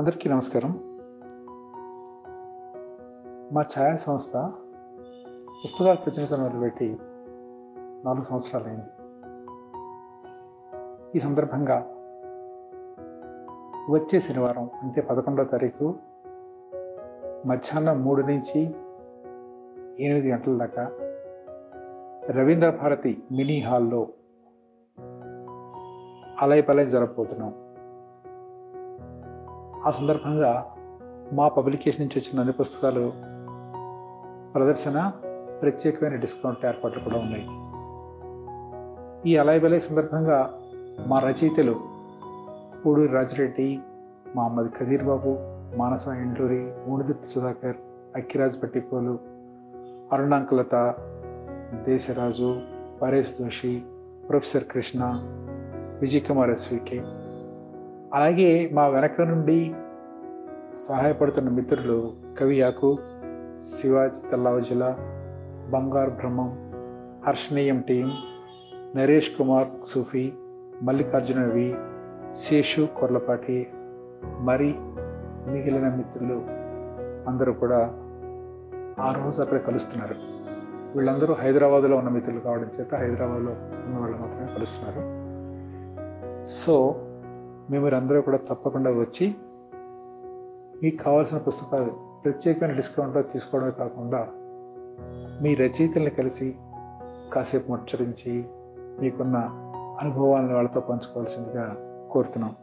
అందరికీ నమస్కారం. మా ఛాయా సంస్థ పుస్తకాలు ప్రచురించడం మొదలుపెట్టి 4 సంవత్సరాలు అయింది. ఈ సందర్భంగా వచ్చే శనివారం అంటే 11వ తారీఖు మధ్యాహ్నం 3 నుంచి 8 గంటల దాకా రవీంద్ర భారతి మినీ హాల్లో అలయపలై జరపబోతున్నాం. ఆ సందర్భంగా మా పబ్లికేషన్ నుంచి వచ్చిన అన్ని పుస్తకాలు ప్రదర్శన, ప్రత్యేకమైన డిస్కౌంట్ ఏర్పాట్లు కూడా ఉన్నాయి. ఈ అలయబలై సందర్భంగా మా రచయితలు పూడూరి రాజరెడ్డి, మొహమ్మద్ ఖదీర్ బాబు, మానస ఎండూరి, మౌనిత్ సుధాకర్, అక్కిరాజ్ పట్టిపోలు, అరుణాంకలత, దేశరాజు, పరేష్ జోషి, ప్రొఫెసర్ కృష్ణ, విజయ్ కుమార్ ఎస్వికే, అలాగే మా వెనక నుండి సహాయపడుతున్న మిత్రులు కవియాకు శివాజీ, తల్లవజిల, బంగారు బ్రహ్మ, హర్షణీయం టీం, నరేష్ కుమార్ సుఫీ, మల్లికార్జున, రవి శేషు, కోర్లపాటి, మరి మిగిలిన మిత్రులు అందరూ కూడా ఆ రోజు అక్కడ కలుస్తున్నారు. వీళ్ళందరూ హైదరాబాద్లో ఉన్న మిత్రులు కావడం చేత హైదరాబాద్లో ఉన్న వాళ్ళు మాత్రమే కలుస్తున్నారు. సో మీరందరూ కూడా తప్పకుండా వచ్చి మీకు కావాల్సిన పుస్తకాలు ప్రత్యేకమైన డిస్కౌంట్లో తీసుకోవడమే కాకుండా మీ రచయితల్ని కలిసి కాసేపు ముచ్చరించి మీకున్న అనుభవాలను వాళ్ళతో పంచుకోవాల్సిందిగా కోరుతున్నాం.